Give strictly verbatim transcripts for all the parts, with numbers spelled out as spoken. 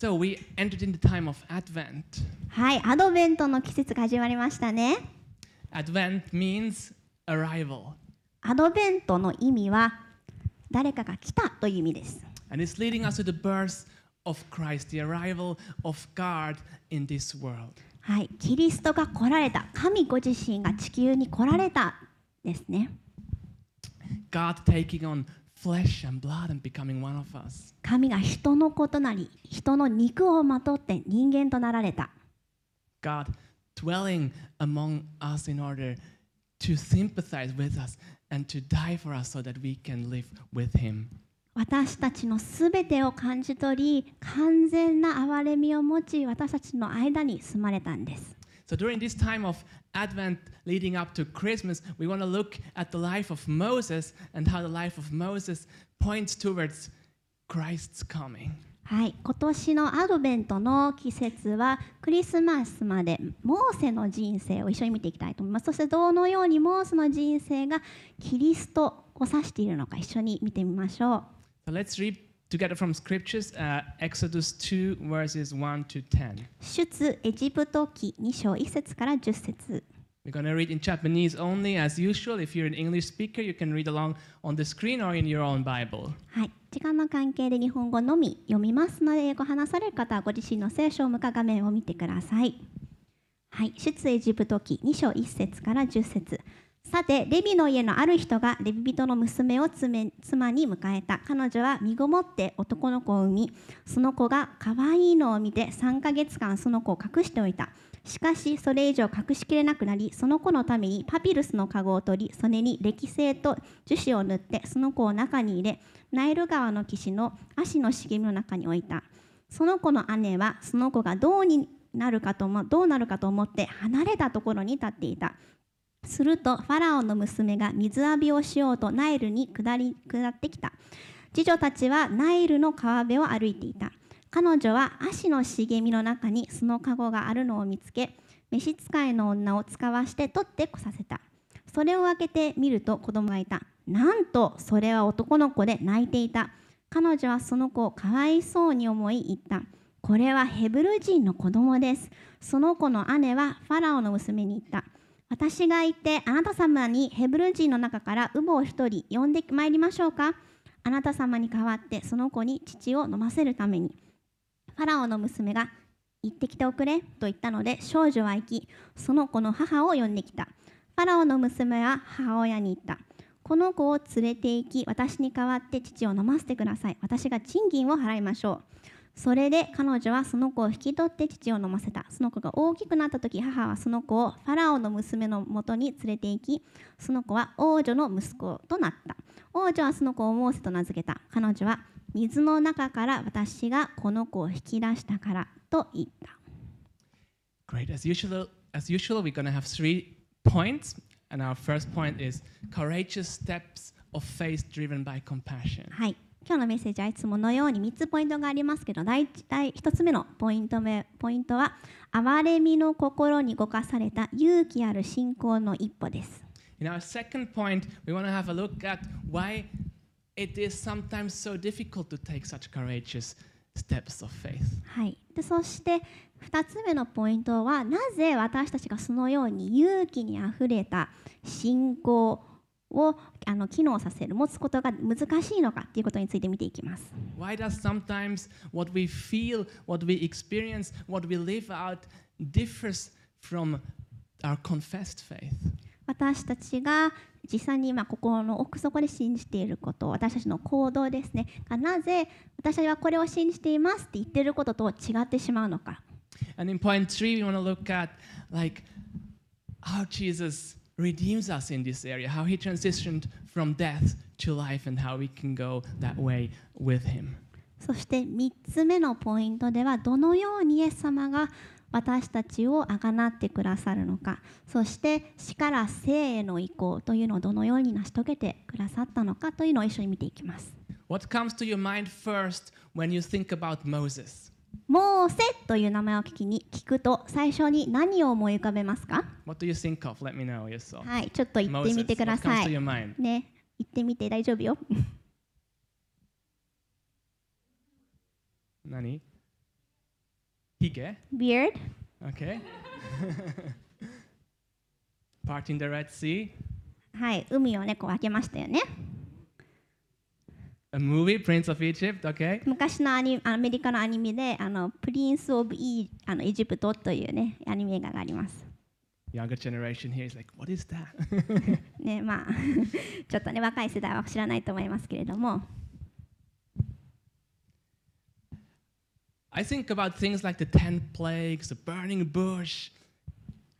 So we entered in the time of Advent. はい、アドベントの季節が始まりましたね。Advent means arrival. アドベントの意味は誰かが来たという意味です。And it's leading us to the birth of Christ, the arrival of God in this world. はい、キリストが来られた、神ご自身が地球に来られたですね。God taking on flesh and blood and becoming one of us. 神が人の子となり、人の肉をまとって人間となられた。God dwelling among us in order to sympathize with us and to die for us so that we can live with him. 私たちのすべてを感じ取り、完全な憐れみを持ち、私たちの間に住まれたんです。So during this time of Advent leading up to Christmas, we want to look at the life of Moses and how the life of Moses points towards Christ's coming. はい、今年のアドベントの季節はクリスマスまでモーセの人生を一緒に見ていきたいと思います。そしてどのようにモーセの人生がキリストを指しているのか一緒に見てみましょう。So let's read together from scriptures, uh, Exodus two verses one to ten. 出エジプト記に章いち節からじゅう節。We're going to read in Japanese only as usual. If you're an English speaker, you can read along on the screen or in your own Bible. はい、時間の関係で日本語のみ読みますので、英語を話される方はご自身の聖書を向か画面を見てください。はい、出エジプト記に章いち節からじゅう節。さて、レビの家のある人がレビ人の娘を妻に迎えた。彼女は身ごもって男の子を産み、その子が可愛いのを見てさんかげつかんその子を隠しておいた。しかし、それ以上隠しきれなくなり、その子のためにパピルスの籠を取り、それに歴製と樹脂を塗って、その子を中に入れ、ナイル川の岸の葦の茂みの中に置いた。その子の姉は、その子がどうになるかと思、どうなるかと思って離れたところに立っていた。するとファラオの娘が水浴びをしようとナイルに下り、下ってきた。次女たちはナイルの川辺を歩いていた。彼女は葦の茂みの中にその籠があるのを見つけ、召使いの女を使わして取ってこさせた。それを開けてみると子供がいた。なんとそれは男の子で泣いていた。彼女はその子をかわいそうに思い言った。これはヘブル人の子供です。その子の姉はファラオの娘に言った。私が行ってあなた様にヘブル人の中から乳母を一人呼んでまいりましょうか。あなた様に代わってその子に乳を飲ませるために。ファラオの娘が行ってきておくれと言ったので少女は行き、その子の母を呼んできた。ファラオの娘は母親に言った。この子を連れて行き、私に代わって乳を飲ませてください。私が賃金を払いましょう。それで彼女はその子を引き取って父を飲ませた。その子が大きくなったとき、母はその子をファラオの娘のもとに連れて行き、その子は王女の息子となった。王女はその子をモーセと名付けた。彼女は水の中から私がこの子を引き出したからと言った。Great. As usual, as usual, we're going to have three points. And our first point is courageous steps of faith driven by compassion. はい。今日のメッセージはいつものようにみっつポイントがありますけど、第ひとつめのポイント目、ポイントは、憐れみの心に動かされた勇気ある信仰の一歩です。In our second point, we want to have a look at why it is sometimes so difficult to take such courageous steps of faith. はい。で、そしてふたつめのポイントは、なぜ私たちがそのように勇気にあふれた信仰をあの機能させる持つことが難しいのかということについて見ていきます。Why does sometimes what we feel, what we experience, what we live out differs from our confessed faith? 私たちが実際に今心の奥底で信じていること、私たちの行動ですね。なぜ私たちはこれを信じていますって言っていることと違ってしまうのか。And in point three, we want to look at like how Jesus.redeems us in this area, how he transitioned from death to life and how we can go that way with him. そしてみっつめのポイントではどのようにイエス様が私たちをあがなってくださるのか、そして死から生への移行というのをどのように成し遂げてくださったのかというのを一緒に見ていきます。What comes to your mind first when you think about Moses?モーセという名前を聞きに聞くと最初に何を思い浮かべますか？ What do you think of? Let me know yourself. はい、ちょっと言ってみてください。Moses, what comes to your mind? ね、言ってみて大丈夫よ。何 hige. Beard. Okay. Parting the Red Sea. A movie, Prince of Egypt, okay. Younger generation here is like, what is that? I think about things like the ten plagues, the burning bush.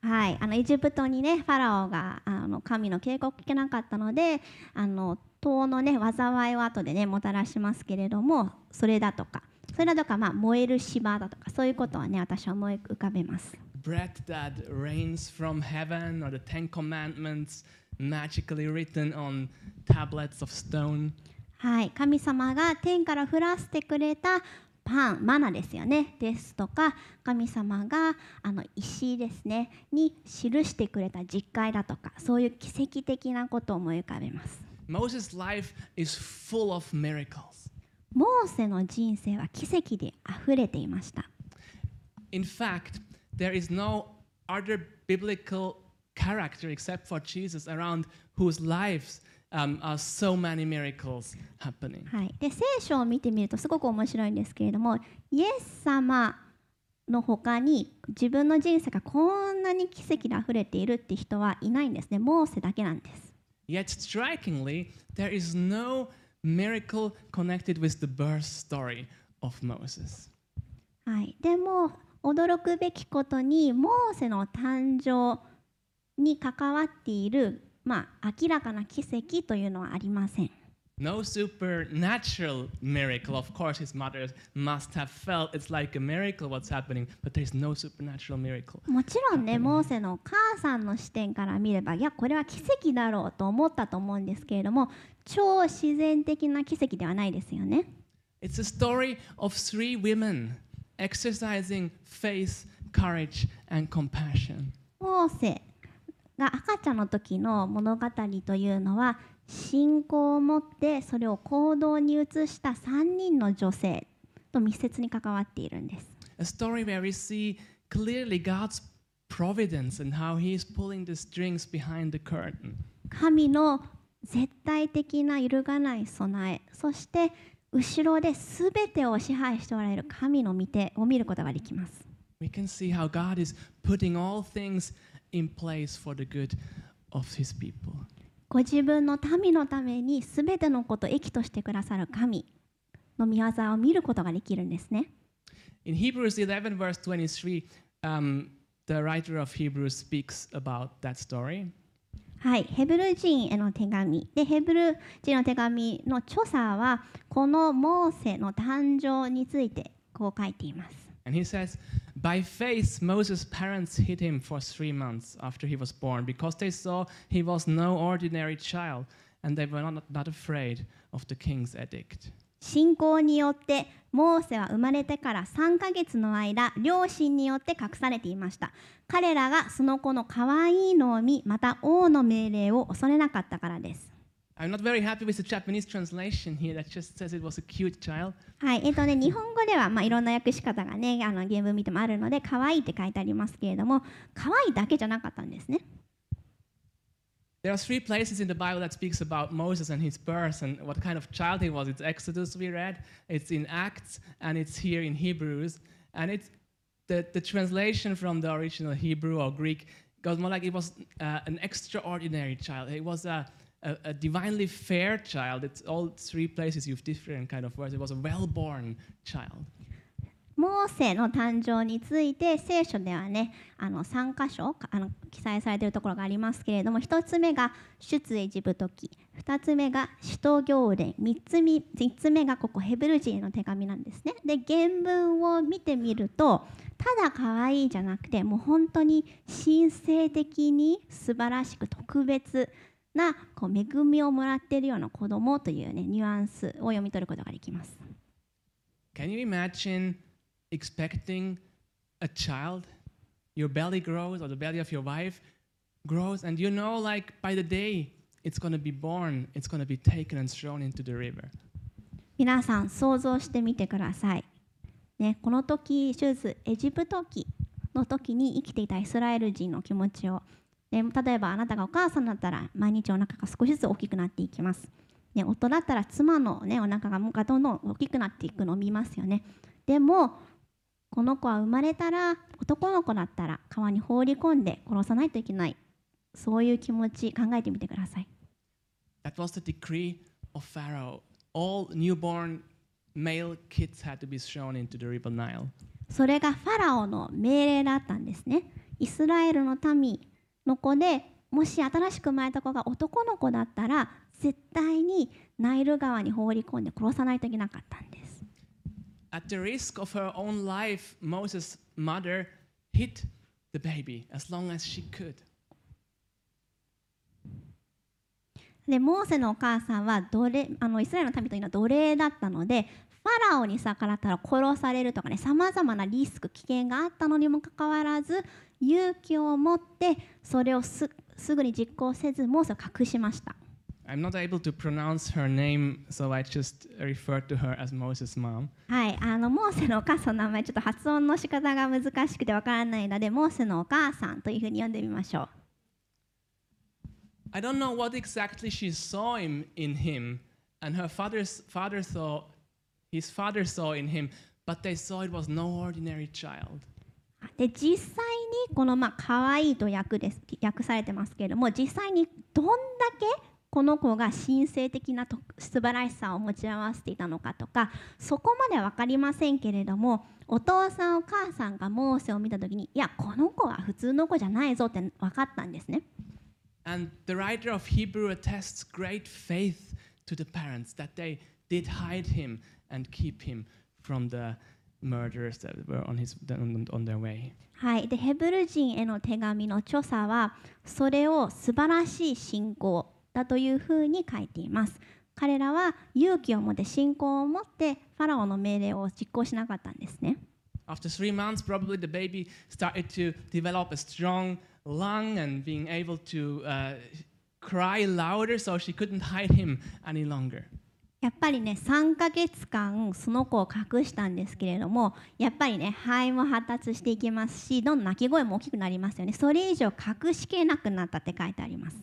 はい、あのエジプトにね、ファラオがあの神の警告を聞けなかったので、あの塔のね、災いを後でね、もたらしますけれども、それだとか、それだとか、まあ燃える芝だとか、そういうことはね、私は思い浮かべます。Bread that rains from heaven, or the Ten Commandments magically written on tablets of stone. はい、神様が天から降らせてくれた。パン、マナですよね。ですとか、神様があの石ですねに記してくれた実戒だとか、そういう奇跡的なことを思い浮かべます。Moses' life is full of miracles. モーセの人生は奇跡であふれていました。In fact, there is no other biblical character except for Jesus around whose lives Um, are so many miracles happening. はい。で、聖書を見てみるとすごく面白いんですけれども、イエス様の他に自分の人生がこんなに奇跡であふれているって人はいないんですね。モーセだけなんです。Yet strikingly, there is no miracle connected with the birth story of Moses. はい。でも驚くべきことに、モーセの誕生に関わっているまあ、明らかな奇跡というのはありません。No supernatural miracle. Of course, his mother must have felt it's like a miracle what's happening, but there's no supernatural miracle. もちろんね、モーセのお母さんの視点から見れば、いや、これは奇跡だろうと思ったと思うんですけれども、超自然的な奇跡ではないですよね。It's a story of three women exercising faith, courage, and compassion. モーセが赤ちゃんの時の物語というのは信仰を持ってそれを行動に移したさんにんの女性と密接に関わっているんです。A story where we see clearly God's providence and how he is pulling the strings behind the curtain. 神の絶対的な揺るがない備え、そして後ろで全てを支配しておられる神の御手を見ることができます。 We can see how God is putting all things in place for the good of his people. ご自分の民のためにすべてのことを益としてくださる神の御業を見ることができるんですね。In Hebrews eleven verse twenty-three, um, the writer of Hebrews speaks about that story. はい、ヘブル人への手紙でヘブル人の手紙の著者はこのモーセの誕生についてこう書いています。And he says, by faith, Moses' parents hid him for three months after he was born because they saw he was no ordinary child and they were not, not afraid of the king's edict. 信仰によってモーセは生まれてからさんかげつの間、両親によって隠されていました。彼らがその子の可愛いのを見、また王の命令を恐れなかったからです。I'm not very happy with the Japanese translation here that just says it was a cute child. はい、えっとね、日本語ではまあいろんな訳し方がね、あの原文見てもあるので、可愛いって書いてありますけれども、可愛いだけじゃなかったんですね。There are three places in the Bible that speaks about Moses and his birth and what kind of child he was. It's Exodus we read, it's in Acts, and it's here in Hebrews. And it's the the translation from the original Hebrew or Greek goes more like it was uh, an extraordinary child. It was a A, a divinely fair child. It's all three places you've different kind of words. It was a well-born child. モーセの誕生について聖書ではね、あのさん箇所あの記載されているところがありますけれども、ひとつめが出エジプト記、ふたつめが使徒行伝、みっつめがここヘブル人への手紙なんですね。で、原文を見てみると、ただ可愛いじゃなくて、もう本当に神聖的に素晴らしく特別なこう恵みをもらっているような子供というねニュアンスを読み取ることができます。Can you imagine expecting a child? Your belly grows, or the belly of your wife grows, and you know, like by the day it's going to be born, it's going to be taken and thrown into the river. 皆さん想像してみてください。ね、この時シューズエジプト記の時に生きていたイスラエル人の気持ちを、ね、例えばあなたがお母さんだったら毎日お腹が少しずつ大きくなっていきます、ね、夫だったら妻の、ね、お腹がどんどん大きくなっていくのを見ますよね。でもこの子は生まれたら男の子だったら川に放り込んで殺さないといけない、そういう気持ち考えてみてください。That was the decree of Pharaoh. All newborn male kids had to be thrown into the river Nile. それがファラオの命令だったんですね。イスラエルの民の子で、もし新しく生まれた子が男の子だったら、絶対にナイル川に放り込んで殺さないといけなかったんです。At the risk of her own life, Moses' mother hid the baby as long as she could.でモーセのお母さんは奴隷、あのイスラエルの民というのは奴隷だったので、ファラオに逆らったら殺されるとかね、さまざまなリスク危険があったのにもかかわらず、勇気を持ってそれを す, すぐに実行せず、モーセを隠しました。 I'm not able to pronounce her name, so I just refer to her as Moses' mom. はい、あのモーセのお母さんの名前、ちょっと発音の仕方が難しくてわからないので、モーセのお母さんというふうに呼んでみましょう。I don't know what exactly she saw him in him, and her father's father saw, his father saw in him, but they saw it was no ordinary child. で実際にこのまあ可愛いと訳です訳されてますけれども、実際にどんだけこの子が神聖的なと素晴らしさを持ち合わせていたのかとか、そこまでは分かりませんけれども、お父さんお母さんがモーセを見たときに、いやこの子は普通の子じゃないぞって分かったんですね。And the writer of Hebrew attests great faith to the parents that they did hide him and keep him from the murderers that were on, his, on their way. はい、でヘブル人への手紙の著者はそれを素晴らしい信仰だというふうに書いています。彼らは勇気を持って信仰を持ってファラオの命令を実行しなかったんですね。After three months, probably the baby started to develop a strong lung and being able to uh, cry louder, so she couldn't hide him any longer. やっぱりね、さんかげつかんその子を隠したんですけれども、やっぱりね、肺も発達していきますし、どんどん泣き声も大きくなりますよね。それ以上隠しきれなくなったって書いてあります。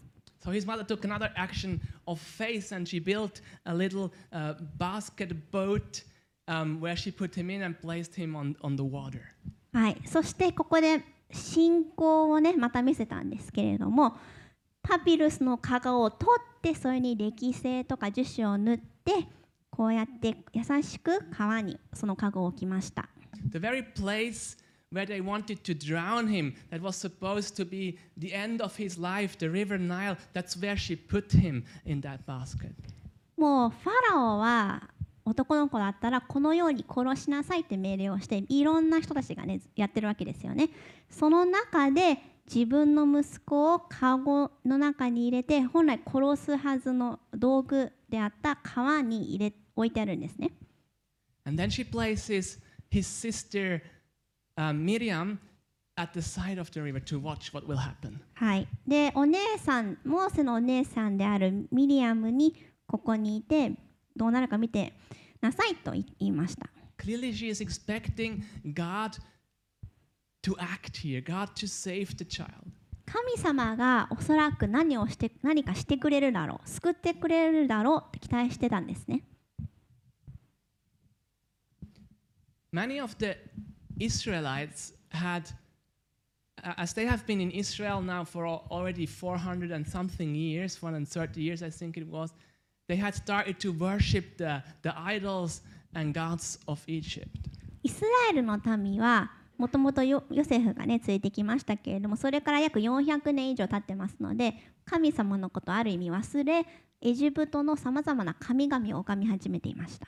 So his mother took another action of faith, and she built a little uh, basket boat um, where she put him in and placed him on on the water. はい、そしてここで信仰をねまた見せたんですけれども、パピルスの加賀を取ってそれに歴製とか樹脂を塗って、こうやって優しく川にその加賀を置きました。 The very place where they wanted to drown him, that was supposed to be the end of his life, the river Nile, that's where she put him in that basket. もうファラオは男の子だったらこのように殺しなさいって命令をして、いろんな人たちがねやってるわけですよね。その中で自分の息子をカゴの中に入れて、本来殺すはずの道具であった川に入れ置いてあるんですね。And then she places his sister, uh, Miriam at the side of the river to watch what will happen. はい。でお姉さん、モーセのお姉さんであるミリアムにここにいて、どうなるか見てなさいと言いました。Clearly she is expecting God to act here, God to save the child. 神様がおそらく何をして何かしてくれるだろう、救ってくれるだろうって期待してたんですね。Many of the Israelites had, as they have been in Israel now for already four hundred and something years, four hundred thirty years I think it was.They had started to worship the, the idols and gods of Egypt. イスラエルの民はもともとヨセフがねついてきましたけれども、それから約よんひゃくねん以上経ってますので、神様のことをある意味忘れ、エジプトのさまざまな神々を拝み始めていました。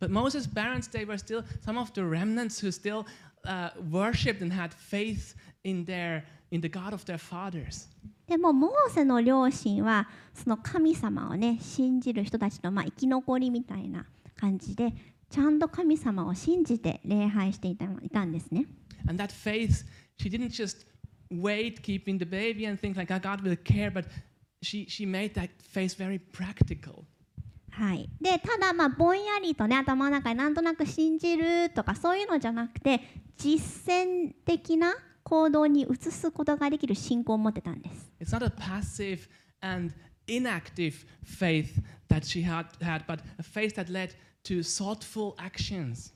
But Moses' parents, they were still some of the remnants who still、uh, worshipped and had faith in their in the God of their fathers.でもモーセの両親はその神様をね信じる人たちのまあ生き残りみたいな感じで、ちゃんと神様を信じて礼拝していたんですね。And that faith, she didn't just wait, keeping the baby and think like God will care, but she she made that faith very practical. はい、でただまあぼんやりとね頭の中でなんとなく信じるとかそういうのじゃなくて実践的な行動に移すことができる信仰を持ってたんです。It's not a passive and inactive faith that she had, had, but a faith that led to thoughtful actions.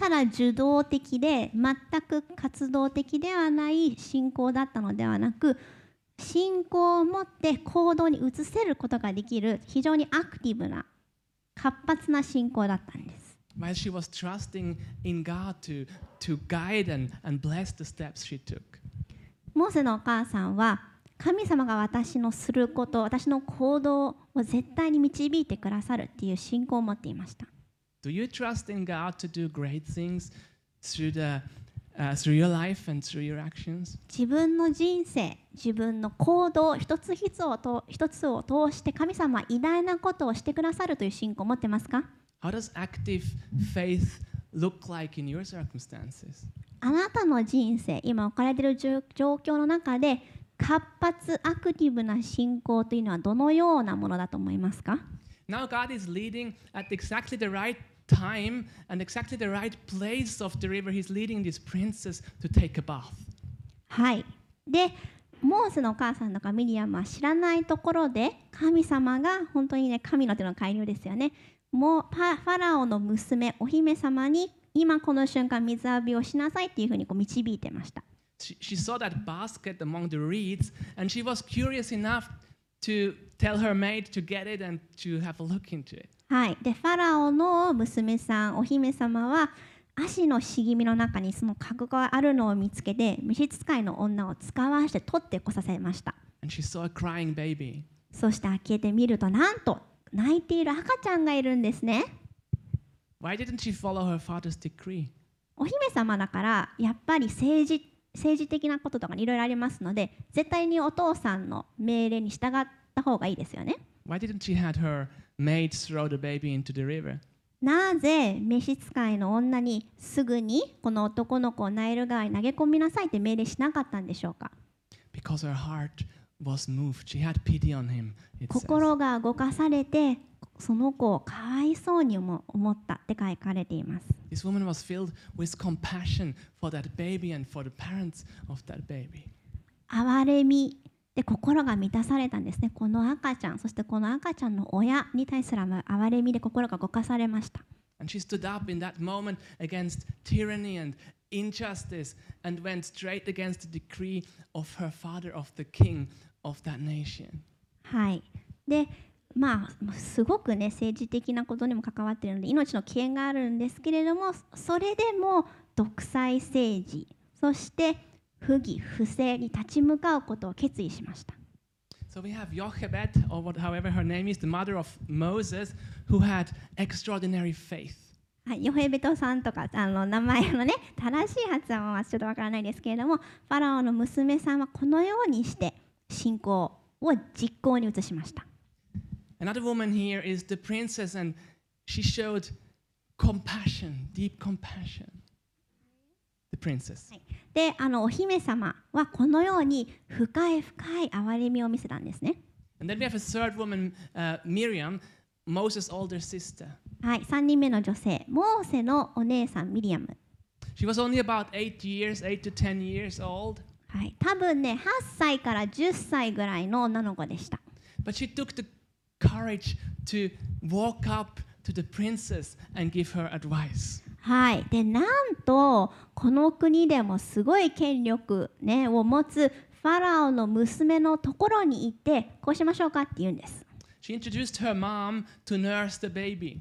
ただ受動的で全く活動的ではない信仰だったのではなく、信仰を持って行動に移せることができる非常にアクティブな活発な信仰だったんです。While she was trusting in God to to guide and and bless the steps she took. モーセのお母さんは神様が私のすること、私の行動を絶対に導いてくださるっていう信仰を持っていました。Do you trust in God to do great things through the uh, through your life and through your actions? 自分の人生、自分の行動一つ一つをと一つを通して神様は偉大なことをしてくださるという信仰を持ってますか？ How does active faith look like in your circumstances? あなたの人生、今置かれている状況の中で活発アクティブな信仰というのはどのようなものだと思いますか？ Now God is leading at exactly the right time and exactly the right place of the river. He's leading this princess to take a bath. はい。で、モーセのお母さんとかミリアムは知らないところで神様が本当にね、神の手の介入ですよね。もうパファラオの娘お姫様に今この瞬間水浴びをしなさいっていうふうにこう導いてました。She, she saw that basket among the reeds, and she was curious enough to tell her maid to get it and to have a look into it. はい。で、ファラオの娘さん、お姫様は足の茂みの中にその籠があるのを見つけて、召使いの女を使わして取ってこさせました。And she saw a crying baby. そして開けてみると、なんと泣いている赤ちゃんがいるんですね。Why didn't she follow her father's decree? お姫様だから、やっぱり政治政治的なこととかいろいろありますので、絶対にお父さんの命令に従った方がいいですよね。Why didn't she had her maid throw the baby into the river? なぜ召使いの女にすぐにこの男の子をナイル川に投げ込みなさいって命令しなかったんでしょうか？ Because her heart was moved. She had pity on him. 心が動かされて、その子をかわいそうに思ったって書かれています。This woman was filled with compassion for that baby and for the parents of that baby. 憐れみで心が満たされたんですね。この赤ちゃん、そしてこの赤ちゃんの親に対する憐れみで心が動かされました。And she stood up in that moment against tyranny and injustice and went straight against the decree of her father, of the king of that nation. はい。でまあ、すごくね政治的なことにも関わっているので命の危険があるんですけれども、それでも独裁政治、そして不義不正に立ち向かうことを決意しました。So we have Jochebed, or however her name is, the mother of Moses, who had extraordinary faith. はい、ヨヘベトさんとかあの名前のね正しい発音はちょっとわからないですけれども、ファラオの娘さんはこのようにして信仰を実行に移しました。Another woman here is the princess, and she showed compassion, deep compassion. The princess. で、あのお姫様はこのように深い深い憐れみを見せたんですね。And then we have a third woman, uh, Miriam, Moses' older sister. はい、三人目の女性、モーセのお姉さんミリアム。She was only about eight years, eight to ten years old. はい、多分ね、はっさいからじゅっさいぐらいの女の子でした。But she took the courage to walk up to the princess and give her advice. はい。で、なんとこの国でもすごい権力ねを持つファラオの娘のところに行ってこうしましょうかって言うんです。She introduced her mom to nurse the baby.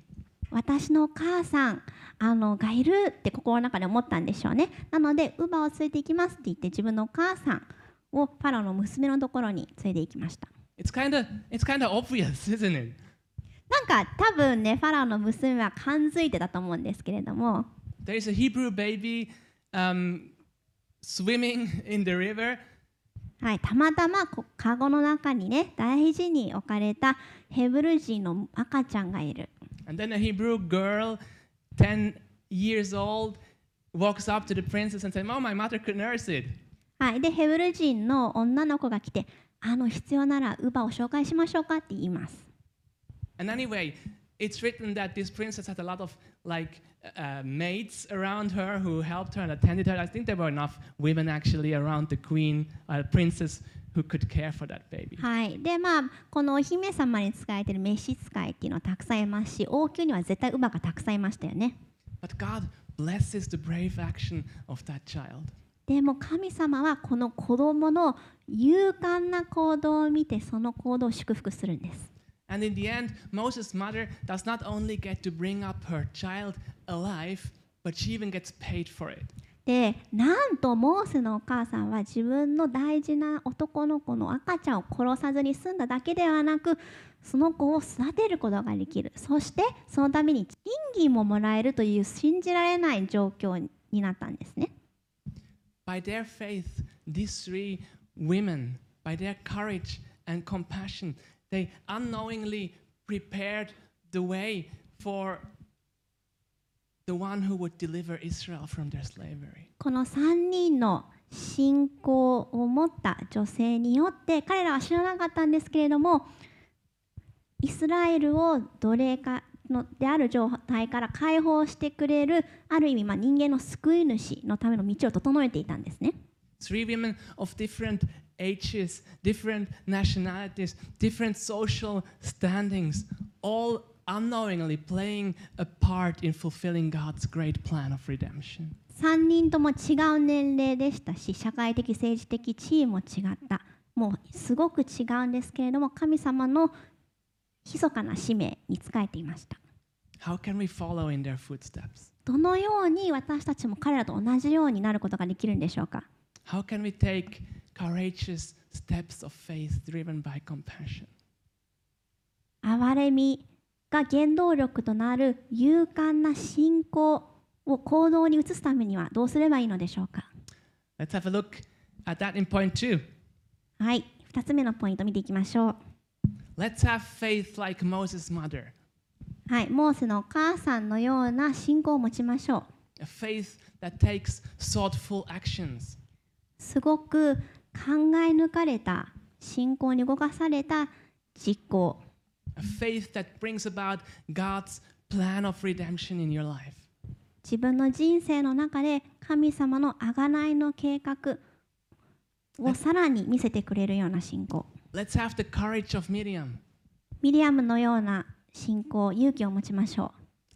私のお母さんあのがいるって心の中で思ったんでしょうね。なので乳母を連れて行きますって言って自分のお母さんをファラオの娘のところに連れて行きました。It's kind of it's kind of obvious, isn't it? なんか多分ね、ファラオの娘は感づいてたと思うんですけれども。There is a Hebrew baby, um, swimming in the river. はい、たまたまカゴの中にね、大事に置かれたヘブル人の赤ちゃんがいる。And then a Hebrew girl, ten years old, walks up to the princess and says, "Oh, my mother could nurse it." はい、でヘブル人の女の子が来て。あの必要なら乳母を紹介しましょうかって言います。And anyway, it's written that this princess had a lot of like uh, maids around her who helped her and attended her. I think there were enough women actually around the queen, uh, princess, who could care for that baby. はい。で、まあこのお姫様に仕えている召使いっていうのはたくさんいますし、王宮には絶対乳母がたくさんいましたよね。But God blesses the brave action of that child. でも神様はこの子供の勇敢な行動を見て、その行動を祝福するんです。And in the end, Moses' mother does not only get to bring up her child alive, but she even gets paid for it. で、なんとモーセのお母さんは自分の大事な男の子の赤ちゃんを殺さずに済んだだけではなく、その子を育てることができる。そしてそのために賃金ももらえるという信じられない状況になったんですね。By their faith, these three women, by their courage and compassion, they unknowingly prepared the way for the one who would deliver Israel from their slavery. このさんにんの信仰を持った女性によって、彼らは知らなかったんですけれども、イスラエルを奴隷化のである状態から解放してくれる、ある意味まあ人間の救い主のための道を整えていたんですね。Three women of different ages, different nationalities, different social standings, all unknowingly playing a part in fulfilling God's great plan of redemption. さんにんとも違う年齢でしたし、社会的、政治的地位も違った。もうすごく違うんですけれども、神様の密かな使命に仕えていました。How can we follow in their footsteps? どのように私たちも彼らと同じようになることができるんでしょうか。How can we take courageous steps of faith driven by compassion? 憐れみが原動力となる勇敢な信仰を行動に移すためにはどうすればいいのでしょうか。Let's have a look at that in point two. はい、二つ目のポイント見ていきましょう。Let's have faith like Moses' mother. はい、モーセのお母さんのような信仰を持ちましょう。A faith that takes thoughtful actions.すごく考え抜かれた信仰に動かされた実行。自分の人生の中で神様の贖いの計画をさらに見せてくれるような信仰。Let's have the courage of Miriam. ミリアムのような信仰、勇気を持ちましょ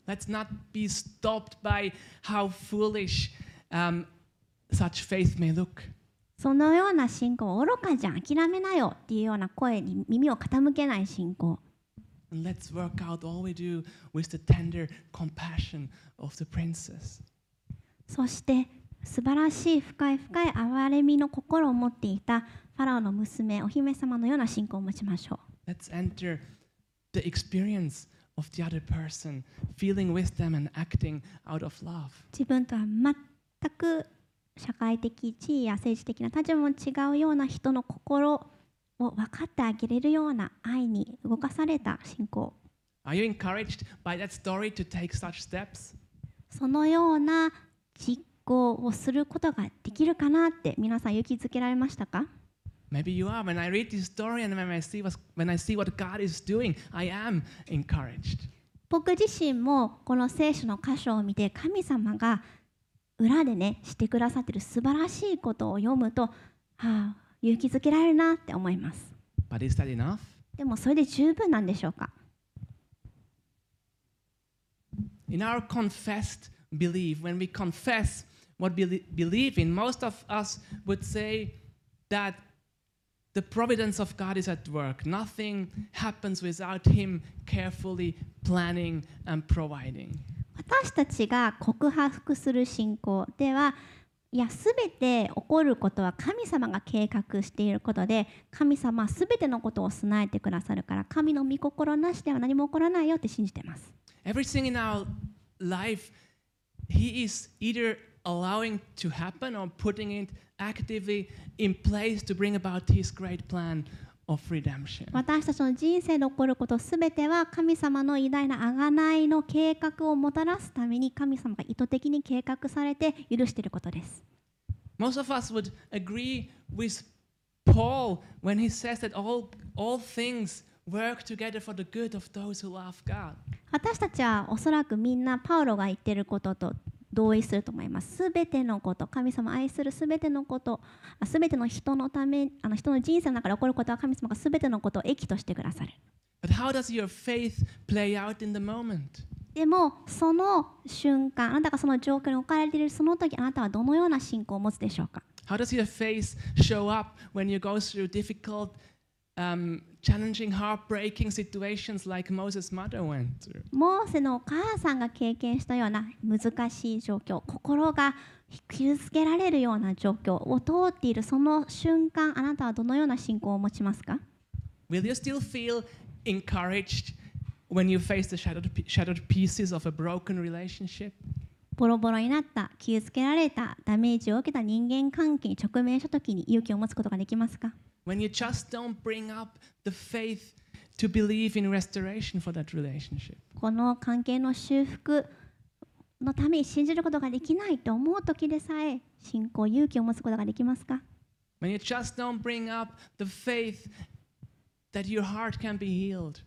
う。Let's not be stopped by how foolish、um,Such faith may look. そのような信仰、愚かじゃん、諦めなよっていうような声に耳を傾けない信仰。Let's work out all we do with the tender compassion of the princess. そして素晴らしい深い深い憐れみの心を持っていたファラオの娘、お姫様のような信仰を持ちましょう。Let's enter the experience of the other person, feeling with them and acting out of love. 自分とは全く社会的地位や政治的な立場も違うような人の心を分かってあげれるような愛に動かされた信仰。Are you encouraged by that story to take such steps? そのような実行をすることができるかなって皆さん勇気づけられましたか？ Maybe you are. When I read this story and when I see what, when I see what God is doing, I am encouraged. 僕自身もこの聖書の箇所を見て神様が裏でね、してくださっている素晴らしいことを読むと、はあ、勇気づけられるなって思います。But is that enough? でもそれで十分なんでしょうか。In our confessed belief, when we confess what we believe in, most of us would say that the providence of God is at work. Nothing happens without Him carefully planning and providing.私たちが告白する信仰では、いや、すべて起こることは神様が計画していることで、神様はすべてのことを備えてくださるから、神の御心なしでは何も起こらないよって信じています。Everything in our life, He is either allowing to happen or putting it actively in place to bring about His great plan.私たちの人生で起こることすべては神様の偉大な贖いの計画をもたらすために神様が意図的に計画されて許していることです。Most of us would agree with Paul when he says that all, all things work together for the good of those who love God. 私たちはおそらくみんなパウロが言っていることと同意すると思います。すべてのこと、神様を愛するすべてのこと、すべての人のため、あの人の人生の中で起こることは神様がすべてのことを益としてくださる。But how does your faith play out in the moment? でもその瞬間、あなたがその状況に置かれているその時、あなたはどのような信仰を持つでしょうか。How does your faith show up when you go through difficult, um, challenging, heartbreaking situations like Moses' mother went through? モーセのお母さんが経験したような難しい状況、心が傷つけられるような状況を通っているその瞬間、あなたはどのような信仰を持ちますか？ Will you still feel encouraged when you face the shattered, shattered pieces of a broken relationship? ボロボロになった、傷つけられた、ダメージを受けた人間関係に直面したときに勇気を持つことができますか？ When you just don't bring up the faith to believe in restoration for that relationship. この関係の修復のために信じることができないと思うときでさえ、信仰、勇気を持つことができますか？ When you just don't bring up the faith that your heart can be healed.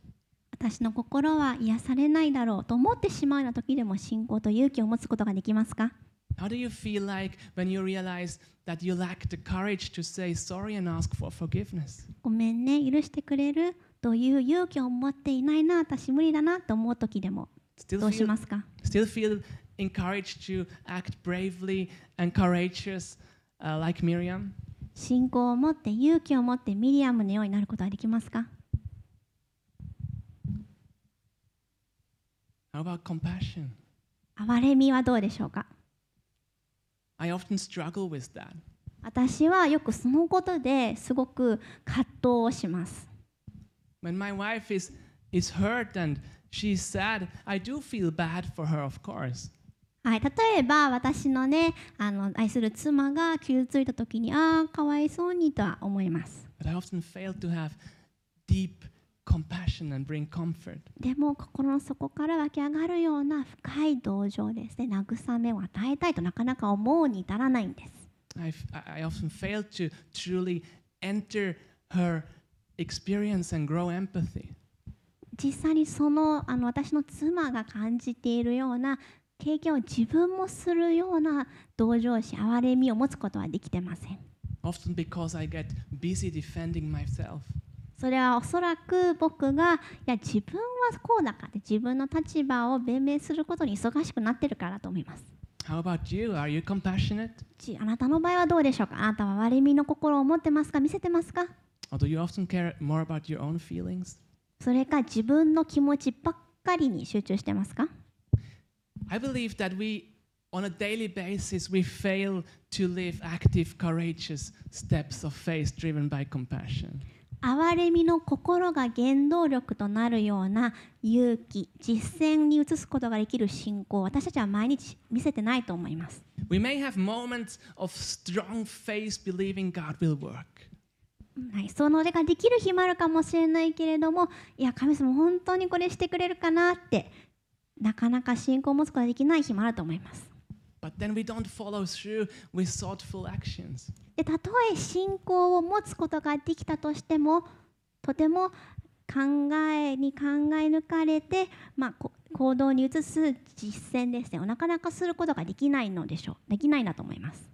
私の心は癒されないだろうと思ってしまうような時でも信仰と勇気を持つことができますか？ How do you feel like when you realize that you lack the courage to say sorry and ask for forgiveness? ごめんね、許してくれるという勇気を持っていないな、私無理だなと思う時でもどうしますか？ Still feel encouraged to act bravely and courageous、uh, like Miriam? 信仰を持って勇気を持ってミリアムのようになることはできますか？How about compassion? 憐れみはどうでしょうか？ I often struggle with that. 私はよくそのことですごく葛藤をします。When my wife is, is hurt and she's sad, I do feel bad for her, of course. はい、例えば私のね、あの愛する妻が傷ついたときに、ああ、かわいそうにとは思います。But I often fail to have deep compassion and bring comfort. でも心の底から湧き上がるような深い同情ですね。慰めを与えたいとなかなか思うに至らないんです。I often fail to truly enter her experience and grow empathy. 実際にその、あの私の妻が感じているような経験を自分もするような同情心、憐れみを持つことはできてません。Often because I get busy defending myself.それはおそらく僕がいや自分はこうだから自分の立場を弁明することに忙しくなっているからと思います。How about you? Are you compassionate? あなたの場合はどうでしょうか？あなたは憐れみの心を持ってますか？見せてますか？ Or do you often care more about your own feelings? それか自分の気持ちばっかりに集中してますか？ I believe that we on a daily basis we fail to live active, courageous steps of faith driven by compassion.憐れみの心が原動力となるような勇気、実践に移すことができる信仰、私たちは毎日見せてないと思います。We may have moments of strong faith believing God will work. はい、そのでができる日もあるかもしれないけれども、いや神様本当にこれしてくれるかなって、なかなか信仰を持つことができない日もあると思います。But then we don't follow through with thoughtful actions. で、たとえ信仰を持つことができたとしても、とても考えに考え抜かれて、まあ、行動に移す実践ですね。なかなかすることができないのでしょう。できないなと思います。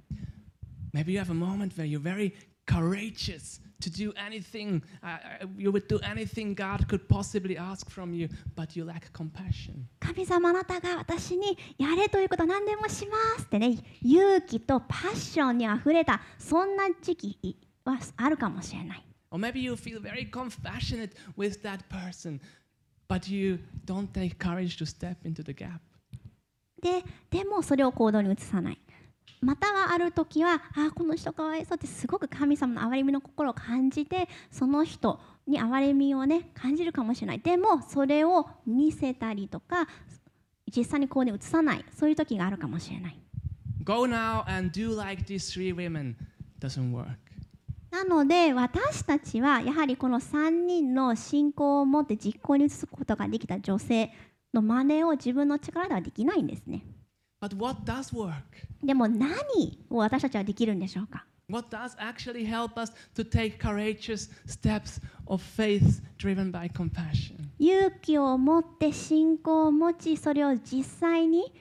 Maybe you have a moment where you're very courageous to do anything. Uh, you would do anything God could possibly ask from you, but you lack compassion. 神様あなたが私にやれということは何でもしますってね、勇気とパッションにあふれたそんな時期はあるかもしれない。Or maybe you feel very compassionate with that person, but you don't take courage to step into the gap. で、でもそれを行動に移さない。またはある時は、ああこの人かわいそうってすごく神様の憐れみの心を感じて、その人に憐れみをね感じるかもしれない。でもそれを見せたりとか、実際にこうね移さない、そういう時があるかもしれない。Go now and do like these three women doesn't work. なので私たちはやはりこのさんにんの信仰を持って実行に移すことができた女性の真似を自分の力ではできないんですね。But what does work? でも何を私たちはできるんでしょうか？ what does actually help us to take courageous steps of faith driven by compassion? 勇気を持って信仰を持ち、それを実際に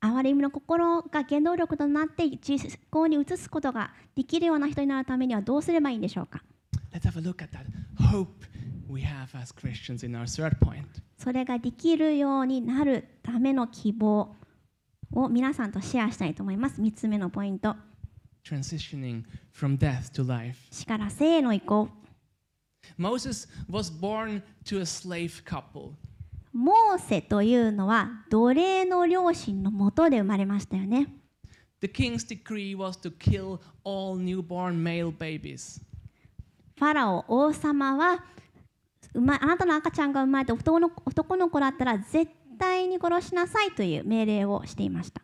憐れみの心が原動力となって実行に移すことができるような人になるためにはどうすればいいんでしょうか？ Let's have a look at that hope we have as Christians in our third point. それができるようになるための希望を皆さんとシェアしたいと思います。三つ目のポイント。Transitioning from death to life. 死から生への移行。Moses was born to a slave couple. モーセというのは奴隷の両親のもとで生まれましたよね。The king's decree was to kill all newborn male babies. ファラオ王様は、あなたの赤ちゃんが生まれて男の男の子だったら絶対に殺しなさいという命令をしていました。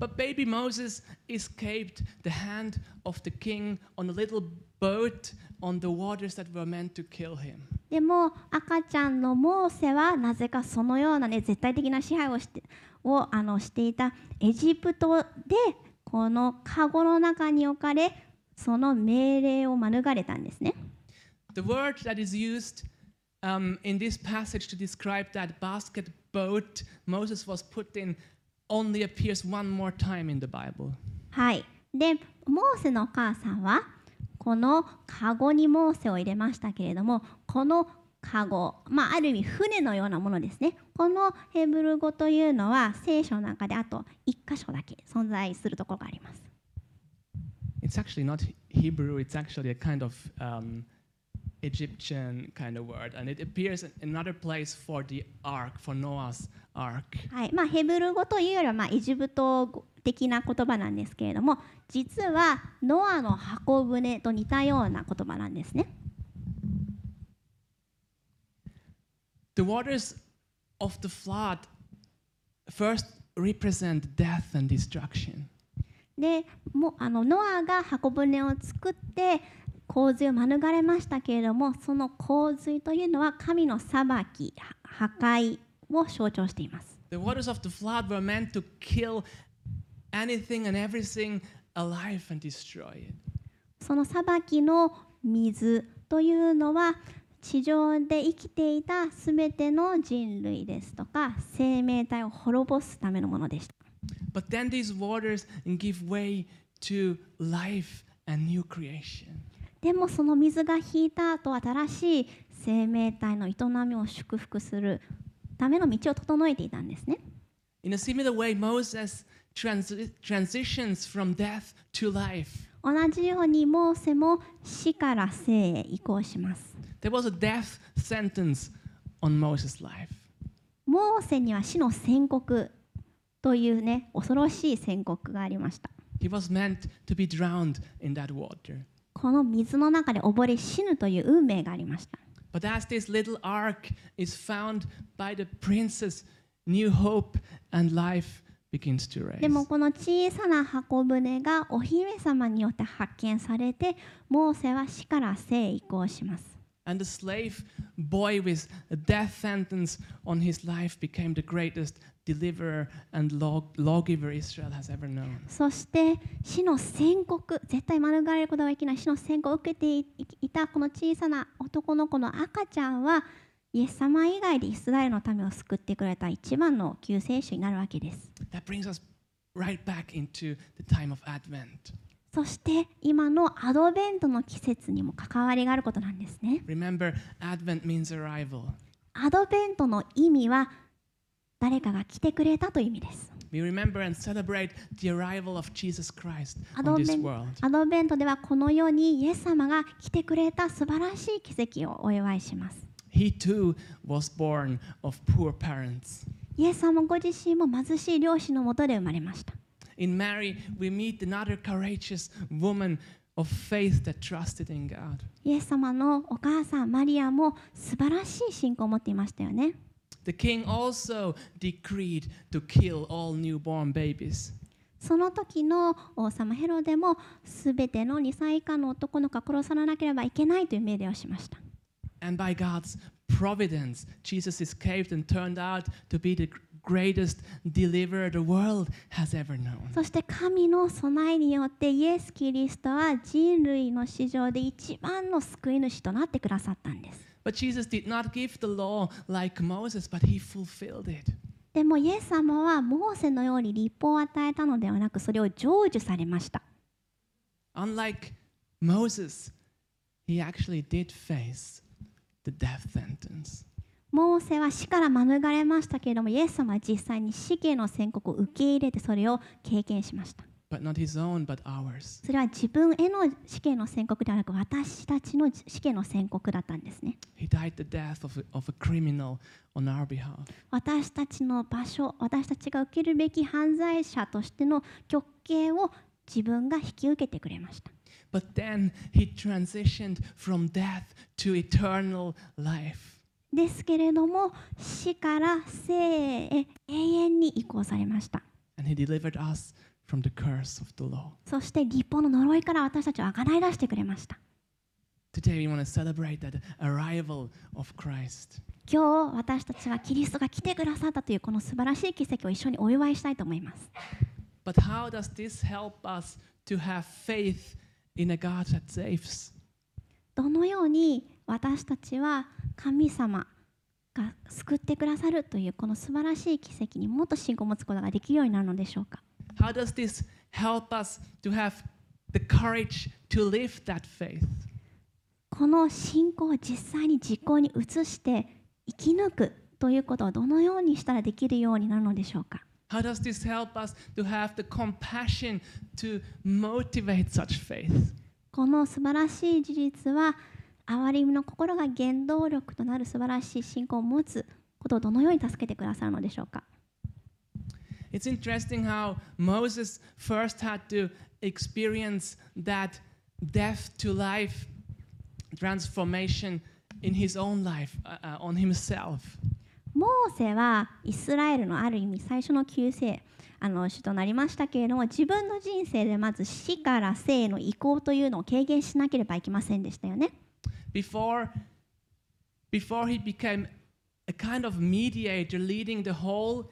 But baby Moses escaped the hand of the king on a little boat on the waters that were meant to kill him. でも赤ちゃんのモーセはなぜかそのようなね絶対的な支配をしてをあのしていたエジプトでこのカゴの中に置かれ。その命令を免れたんですね。The word that is used um, in this passage to describe that basket boat Moses was put in only appears one more time in the Bible. はい。で、モーセのお母さんはこのカゴにモーセを入れましたけれども、このカゴ、まあある意味船のようなものですね。このヘブル語というのは聖書の中であと一箇所だけ存在するところがあります。It's actually not Hebrew, it's actually a kind of um, Egyptian kind of word. And it appears in another place for the ark, for Noah's ark. はい、まあヘブル語というよりはまあエジプト的な言葉なんですけれども、実はノアの箱舟と似たような言葉なんですね。The waters of the flood first represent death and destruction. でもあのノアが箱舟を作って洪水を免れましたけれども、その洪水というのは神の裁き、破壊を象徴しています。The waters of the flood were meant to kill anything and everything alive and destroy it. その裁きの水というのは地上で生きていたすべての人類ですとか生命体を滅ぼすためのものでした。But then these waters give way to life and new creation. でもその水が引いた後、新しい生命体の営みを祝福するための道を整えていたんですね。In a similar way, Moses trans- transitions from death to life. 同じようにモーセも死から生へ移行します。There was a death sentence on Moses' life. モーセには死の宣告。というね、恐ろしい宣告がありました。He was meant to be drowned in that water. この水の中で溺れ死ぬという運命がありました。But as this little ark is found by the princess, new hope and life begins to rise. でもこの小さな箱舟がお姫様によって発見されて、モーセは死から生へ移行します。And the slave boy with a death sentence on his life became the greatest deliverer and law, lawgiver Israel has ever known. そして死の宣告、絶対免れることができない死の宣告を受けていたこの小さな男の子の赤ちゃんはイエス様以外でイスラエルの民を救ってくれた一番の救世主になるわけです。That brings us right back into the time of Advent.そして今のアドベントの季節にも関わりがあることなんですね。Remember, Advent means arrival. アドベントの意味は誰かが来てくれたという意味です。We remember and celebrate the arrival of Jesus Christ on this world. アドベントではこの世にイエス様が来てくれた素晴らしい奇跡をお祝いします。He too was born of poor parents. イエス様ご自身も貧しい両親のもとで生まれました。In Mary, we meet another courageous woman of faith that trusted in God. イエス様のお母さんマリアも素晴らしい信仰を持っていましたよね。The king also decreed to kill all newborn babies. その時の王様ヘロデもすべてのにさい以下の男の子を殺さなければいけないという命令をしました。And by God's providence, Jesus escaped and turned out to be the greatest deliverer the world has ever known. そして神の備えによってイエス・キリストは人類の史上で一番の救い主となってくださったんです。But Jesus did not give the law like Moses, but he fulfilled it. でもイエス様はモーセのように律法を与えたのではなく、それを成就されました。Unlike Moses, he actually did face the death sentence. モーセは死から免れましたけれども、イエス様は実際に死刑の宣告を受け入れてそれを経験しました。But not his own, but ours. それは自分への死刑の宣告ではなく、私たちの死刑の宣告だったんですね。He died the death of a, of a criminal on our behalf. 私たちの場所、私たちが受けるべき犯罪者としての極刑を自分が引き受けてくれました。But then he transitioned from death to eternal life.ですけれども、死から生へ永遠に移行されました。そして律法の呪いから私たちを贖い出してくれました。今日私たちはキリストが来てくださったというこの素晴らしい奇跡を一緒にお祝いしたいと思います。But how does this help us to have faith in a God that saves? どのように私たちは神様が救ってくださるというこの素晴らしい奇跡にもっと信仰を持つことができるようになるのでしょうか。How does this help us to have the courage to live that faith? この信仰を実際に実行に移して生き抜くということをどのようにしたらできるようになるのでしょうか。How does this help us to have the compassion to motivate such faith? この素晴らしい事実は憐れみの心が原動力となる素晴らしい信仰を持つことをどのように助けてくださるのでしょうか。It's interesting how Moses first had to experience that death to life transformation in his own life, uh, on himself. モーセはイスラエルのある意味最初の救世あの主となりましたけれども、自分の人生でまず死から生への移行というのを経験しなければいけませんでしたよね。Before, before he became a kind of mediator leading the whole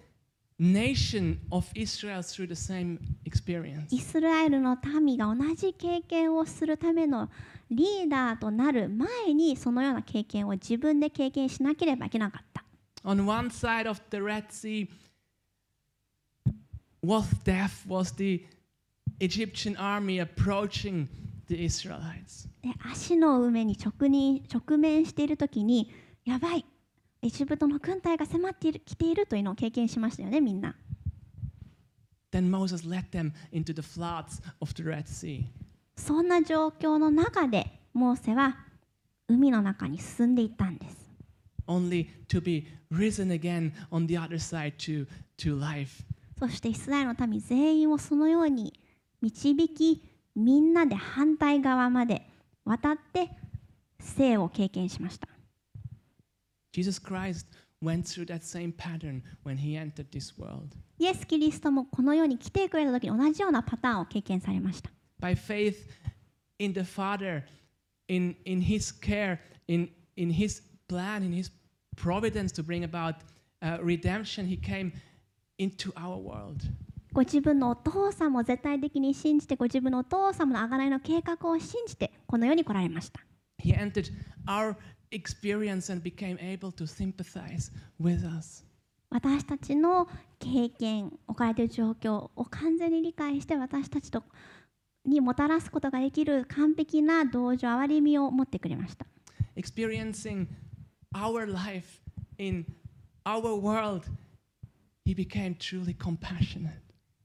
nation of Israel through the same experience. イスラエルの民が同じ経験をするためのリーダーとなる前に、そのような経験を自分で経験しなければいけなかった。On one side of the Red Sea was death, was the Egyptian army approaching the Israelites.で足の上に直に直面しているときに、やばい、エジプトの軍隊が迫ってきているというのを経験しましたよね、みんな。Then Moses led them into the floods of the Red Sea. そんな状況の中で、モーセは海の中に進んでいったんです。Only to be risen again on the other side to, to life. そしてイスラエルの民全員をそのように導き、みんなで反対側まで渡って生を経験しました。Jesus Christ went through that same pattern when he entered this world. イエス・キリストもこの世に来てくれた時に同じようなパターンを経験されました。By faith in the Father, in in his care, in in his plan, in his providence to bring about uh, redemption, he came into our world.ご自分のお父さんも絶対的に信じて、ご自分のお父さんの贖いの計画を信じて、この世に来られました。He entered our experience and became able to sympathize with us. 私たちの経験、置かれている状況を完全に理解して、私たちとにもたらすことができる完璧な同情、憐れみを持ってくれました。Experiencing our life in our world, he became truly compassionate.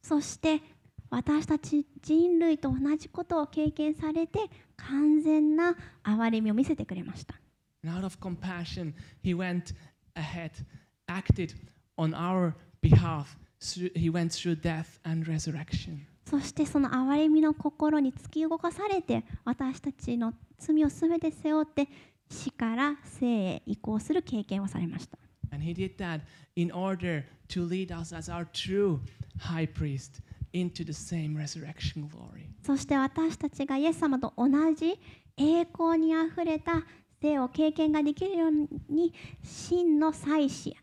そして私たち人類と同じことを経験されて完全な憐れみを見せてくれました。Out of compassion, he went ahead, acted on our behalf. He went through death and resurrection. そしてその憐れみの心に突き動かされて、私たちの罪をすべて背負って死から生へ移行する経験をされました。And he did that in order to lead us as our true high priest into the same resurrection glory. そして私たちがイエス様と同じ栄光にあふれた生を経験ができるように真の祭司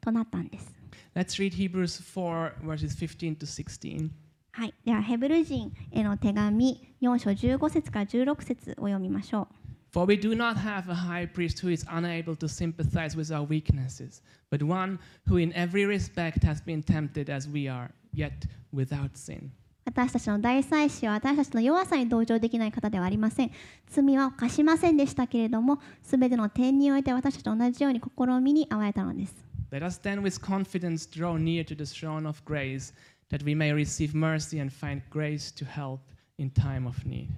となったんです。Let's read Hebrews four, verses fifteen to sixteen. はい、ではヘブル人への手紙よんしょうじゅうごせつからじゅうろくせつを読みましょう。For we do not have a high priest who is unable to sympathize with our weaknesses, but one who in every respect has been tempted as we are, yet without sin. 私たちの大祭司は私たちの弱さに同情できない方ではありません。罪は犯しませんでしたけれども、すべての点において私たちと同じように試みに遭われたのです。Let us then with confidence draw near to the throne of grace, that we may receive mercy and find grace to help in time of need.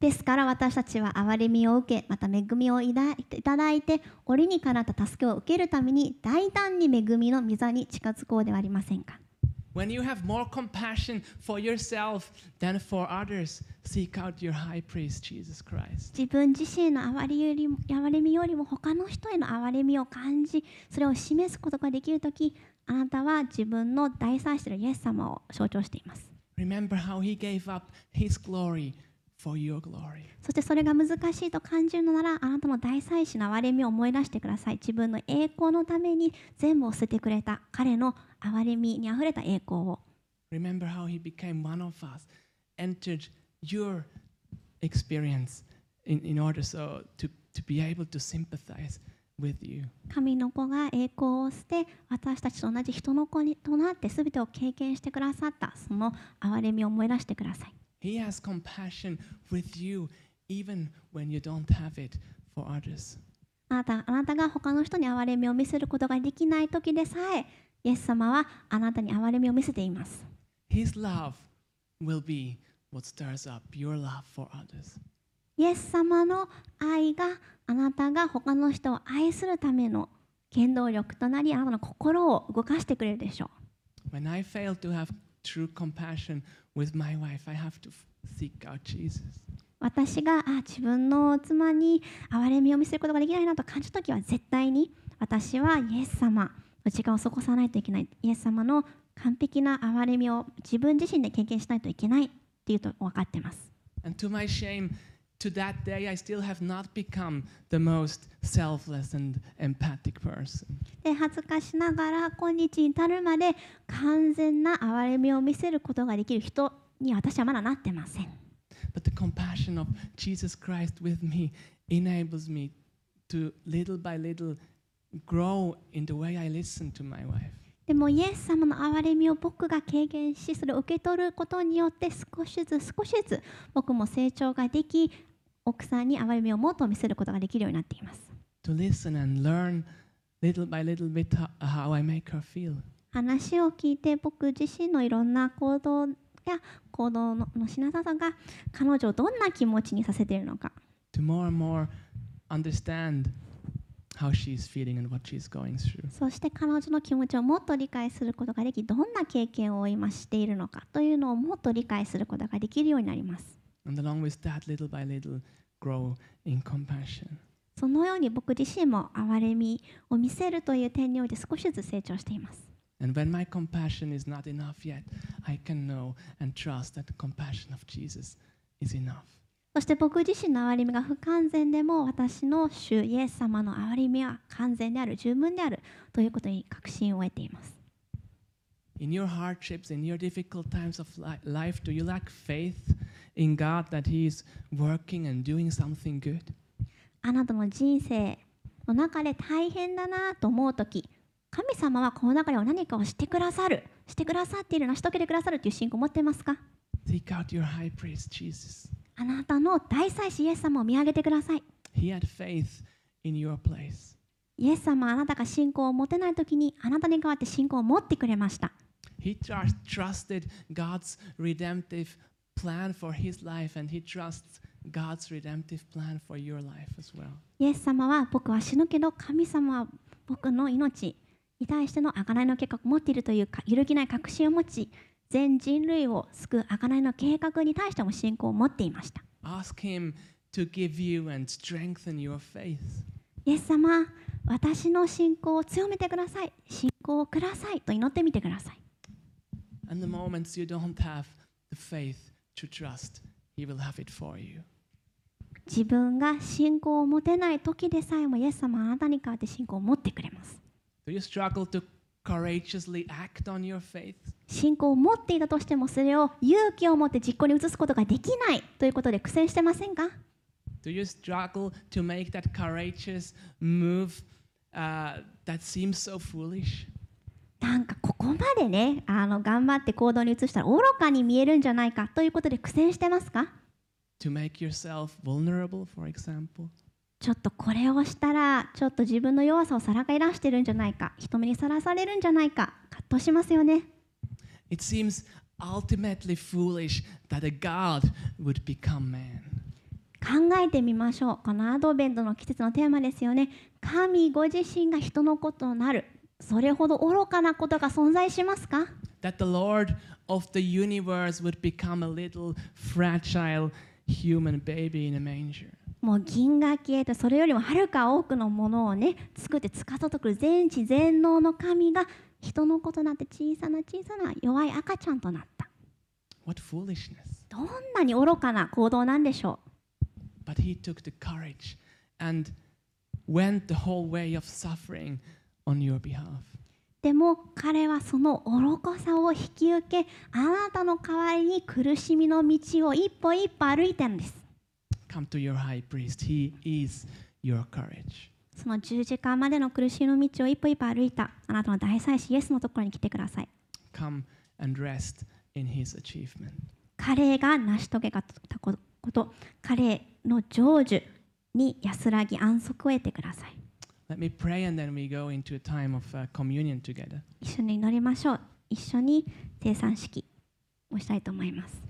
ですから私たちは憐れみを受け、また恵みをいただいて、折にかなった助けを受けるために大胆に恵みの御座に近づこうではありませんか。When you have more compassion for yourself than for others, seek out your high priest, Jesus Christ. 自分自身の憐れみよりも他の人への憐れみを感じ、それを示すことができるとき、あなたは自分の大祭司のイエス様を象徴しています。Remember how he gave up his glory for your glory. そしてそれが難しいと感じるのなら、あなたの大祭司の憐れみを思い出してください。自分の栄光のために全部を捨ててくれた彼の憐れみにあふれた栄光を。Remember how he became one of us, entered your experience in, in order so to, to be able to sympathize with you. 神の子が栄光を捨て、私たちと同じ人の子にとなって全てを経験してくださった、その憐れみを思い出してください。He has compassion with you, even when you don't have it for others. あなた、あなたが他の人に憐れみを見せることができない時でさえ、イエス様はあなたに憐れみを見せています。His love will be what stirs up your love for others. イエス様の愛があなたが他の人を愛するための原動力となり、あなたの心を動かしてくれるでしょう。When I fail to have true compassion with my wife, I have to seek out Jesus. 私があ自分の妻に憐れみを見せることができないなと感じたときは、絶対に私はイエス様の時間を過ごさないといけない。イエス様の完璧な憐れみを自分自身で経験しないといけないっていうと分かってます。And to my shame, to that day, I still have not become the most selfless and empathic person. で、恥ずかしながら今日に至るまで完全な憐れみを見せることができる人に私はまだなってません。But the compassion of Jesus Christ with me enables me to little by little grow in the way I listen to my wife. でもイエス様の憐れみを僕が経験し、それを受け取ることによって少しずつ少しずつ僕も成長ができ、奥さんに憐れみをもっと見せることができるようになっています。To listen and learn little by little bit how I make her feel. 話を聞いて僕自身のいろんな行動や行動のしなささが彼女をどんな気持ちにさせているのか。To more and more understand how she is feeling and what she is going through. そして彼女の気持ちをもっと理解することができ、どんな経験を今しているのかというのをもっと理解することができるようになります。And along with that, little by little, grow in compassion. そのように僕自身も憐れみを見せるという点において少しずつ成長しています。And when my compassion is not enough yet, I can know and trust that the compassion of Jesus is enough.そして僕自身の憐れみが不完全でも、私の主イエス様の憐れみは完全である、十分であるということに確信を得ています。In your hardships, in your difficult times of life, do you lack faith in God that He is working and doing something good? あなたの人生の中で大変だなと思うとき、神様はこの中で何かをしてくださる、してくださっている、成し遂げてくださるという信仰を持っていますか？ Seek out your high priest, Jesus.あなたの大祭司イエス様を見上げてください。He had faith in your place. イエス様はあなたが信仰を持てないときに、あなたに代わって信仰を持ってくれました。He trusted God's redemptive plan for his life, and he trusts God's redemptive plan for your life as well. イエス様は、僕は死ぬけど、神様は僕の命に対しての贖いの計画を持っているという揺るぎない確信を持ち、全人類を救う贖いの計画に対しても信仰を持っていました。Ask him to give you and strengthen your faith. イエス様、私の信仰を強めてください。信仰をくださいと祈ってみてください。And the moments you don't have the faith to trust, he will have it for you. 自分が信仰を持てない時でさえも、イエス様はあなたに代わって信仰を持ってくれます。Do you struggle to courageously act on your faith. 信仰を持っていたとしてもそれを勇気を持って実行に移すことができないということで苦戦してませんか？ Do you struggle to make that courageous move, uh, that seems so foolish? なんかここまでね、あの頑張って行動に移したら愚かに見えるんじゃないかということで苦戦してますか？ To make yourself vulnerable, for example. ちょっとこれをしたらちょっと自分の弱さをさらけ出してるんじゃないか、人目にさらされるんじゃないか、葛藤しますよね。 It seems ultimately foolish that a God would become man. 考えてみましょう。このアドベントの季節のテーマですよね。神ご自身が人の子となる。それほど愚かなことが存在しますか？ That the Lord of the universe would become a little fragile human baby in a manger. もう銀河系とそれよりもはるか多くのものをね作って司とくる全知全能の神が人の子となって小さな小さな弱い赤ちゃんとなった。What foolishness! どんなに愚かな行動なんでしょう。But he took the courage and went the whole way of suffering on your behalf. でも彼はその愚かさを引き受け、あなたの代わりに苦しみの道を一歩一歩歩いたんです。Come to your high priest. He is your courage. その十字架までの苦しみの道を一歩一歩歩いたあなたの大祭司イエスのところに来てください。Come and rest in his achievement. 彼が成し遂げたこと、彼の成就に安らぎ安息を得てください。Let me pray and then we go into a time of communion together. 一緒に祈りましょう。一緒に聖餐式をしたいと思います。